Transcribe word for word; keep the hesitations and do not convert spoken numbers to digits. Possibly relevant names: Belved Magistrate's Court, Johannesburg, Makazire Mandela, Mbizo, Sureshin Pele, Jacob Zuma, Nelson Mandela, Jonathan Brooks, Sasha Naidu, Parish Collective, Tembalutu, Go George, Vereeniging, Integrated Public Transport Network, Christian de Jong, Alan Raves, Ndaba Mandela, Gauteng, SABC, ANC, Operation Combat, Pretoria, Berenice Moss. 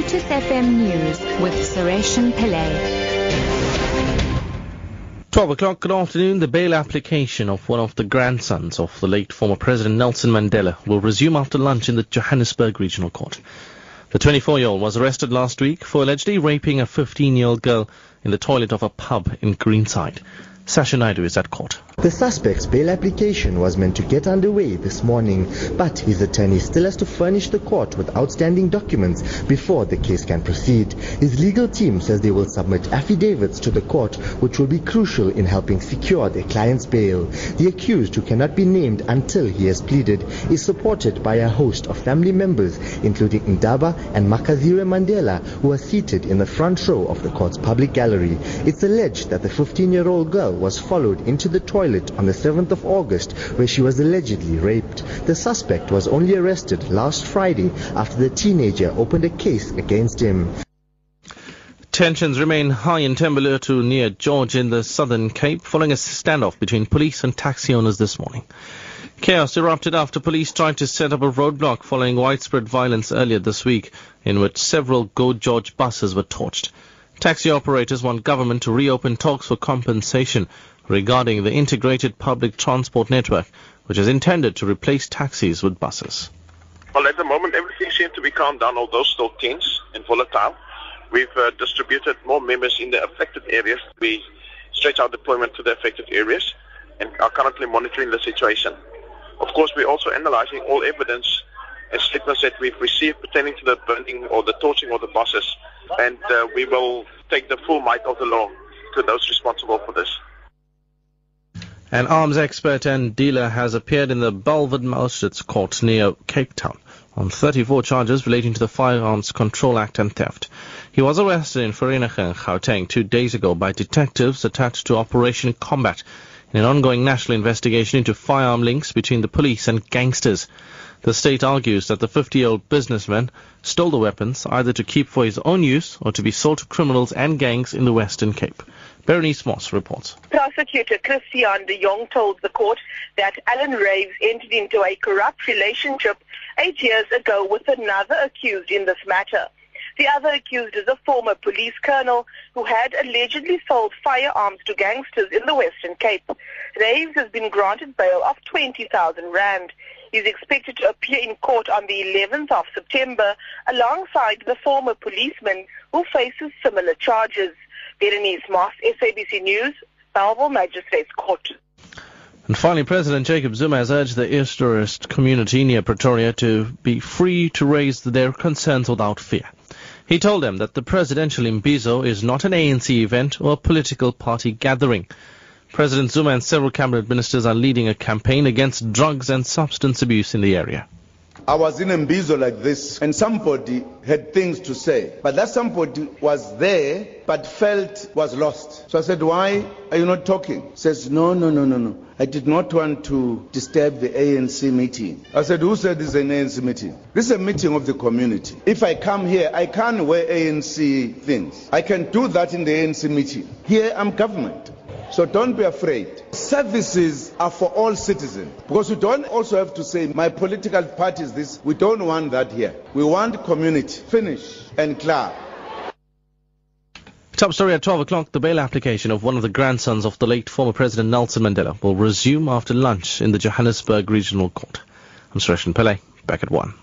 Lotus F M News with Sureshin Pele. twelve o'clock, good afternoon. The bail application of one of the grandsons of the late former President Nelson Mandela will resume after lunch in the Johannesburg Regional Court. The twenty-four-year-old was arrested last week for allegedly raping a fifteen-year-old girl in the toilet of a pub in Greenside. Sasha Naidu is at court. The suspect's bail application was meant to get underway this morning, but his attorney still has to furnish the court with outstanding documents before the case can proceed. His legal team says they will submit affidavits to the court, which will be crucial in helping secure their client's bail. The accused, who cannot be named until he has pleaded, is supported by a host of family members, including Ndaba and Makazire Mandela, who are seated in the front row of the court's public gallery. It's alleged that the fifteen-year-old girl was followed into the toilet on the seventh of August, where she was allegedly raped. The suspect was only arrested last Friday after the teenager opened a case against him. Tensions remain high in Tembalutu near George in the Southern Cape following a standoff between police and taxi owners this morning. Chaos erupted after police tried to set up a roadblock following widespread violence earlier this week, in which several Go George buses were torched. Taxi operators want government to reopen talks for compensation regarding the Integrated Public Transport Network, which is intended to replace taxis with buses. Well, at the moment, everything seems to be calmed down, although still tense and volatile. We've uh, distributed more members in the affected areas. We stretch our deployment to the affected areas and are currently monitoring the situation. Of course, we're also analyzing all evidence and statements that we've received pertaining to the burning or the torching of the buses, and uh, we will take the full might of the law to those responsible for this. An arms expert and dealer has appeared in the Belved Magistrate's Court near Cape Town on thirty-four charges relating to the Firearms Control Act and theft. He was arrested in Vereeniging, Gauteng, two days ago by detectives attached to Operation Combat in an ongoing national investigation into firearm links between the police and gangsters. The state argues that the fifty-year-old businessman stole the weapons either to keep for his own use or to be sold to criminals and gangs in the Western Cape. Berenice Moss reports. Prosecutor Christian de Jong told the court that Alan Raves entered into a corrupt relationship eight years ago with another accused in this matter. The other accused is a former police colonel who had allegedly sold firearms to gangsters in the Western Cape. Raves has been granted bail of twenty thousand rand. He is expected to appear in court on the eleventh of September alongside the former policeman who faces similar charges. Berenice Moss, S A B C News, Belved Magistrate's Court. And finally, President Jacob Zuma has urged the Islamist community near Pretoria to be free to raise their concerns without fear. He told them that the presidential imbizo is not an A N C event or a political party gathering. President Zuma and several cabinet ministers are leading a campaign against drugs and substance abuse in the area. I was in Mbizo like this, and somebody had things to say, but that somebody was there but felt was lost. So I said, why are you not talking? He says, no, no, no, no, no. I did not want to disturb the A N C meeting. I said, who said this is an A N C meeting? This is a meeting of the community. If I come here, I can't wear A N C things. I can do that in the A N C meeting. Here I'm government. So don't be afraid. Services are for all citizens. Because you don't also have to say, my political party is this. We don't want that here. We want community. Finish and clear. Top story at twelve o'clock. The bail application of one of the grandsons of the late former President Nelson Mandela will resume after lunch in the Johannesburg Regional Court. I'm Sureshin Pele, back at one.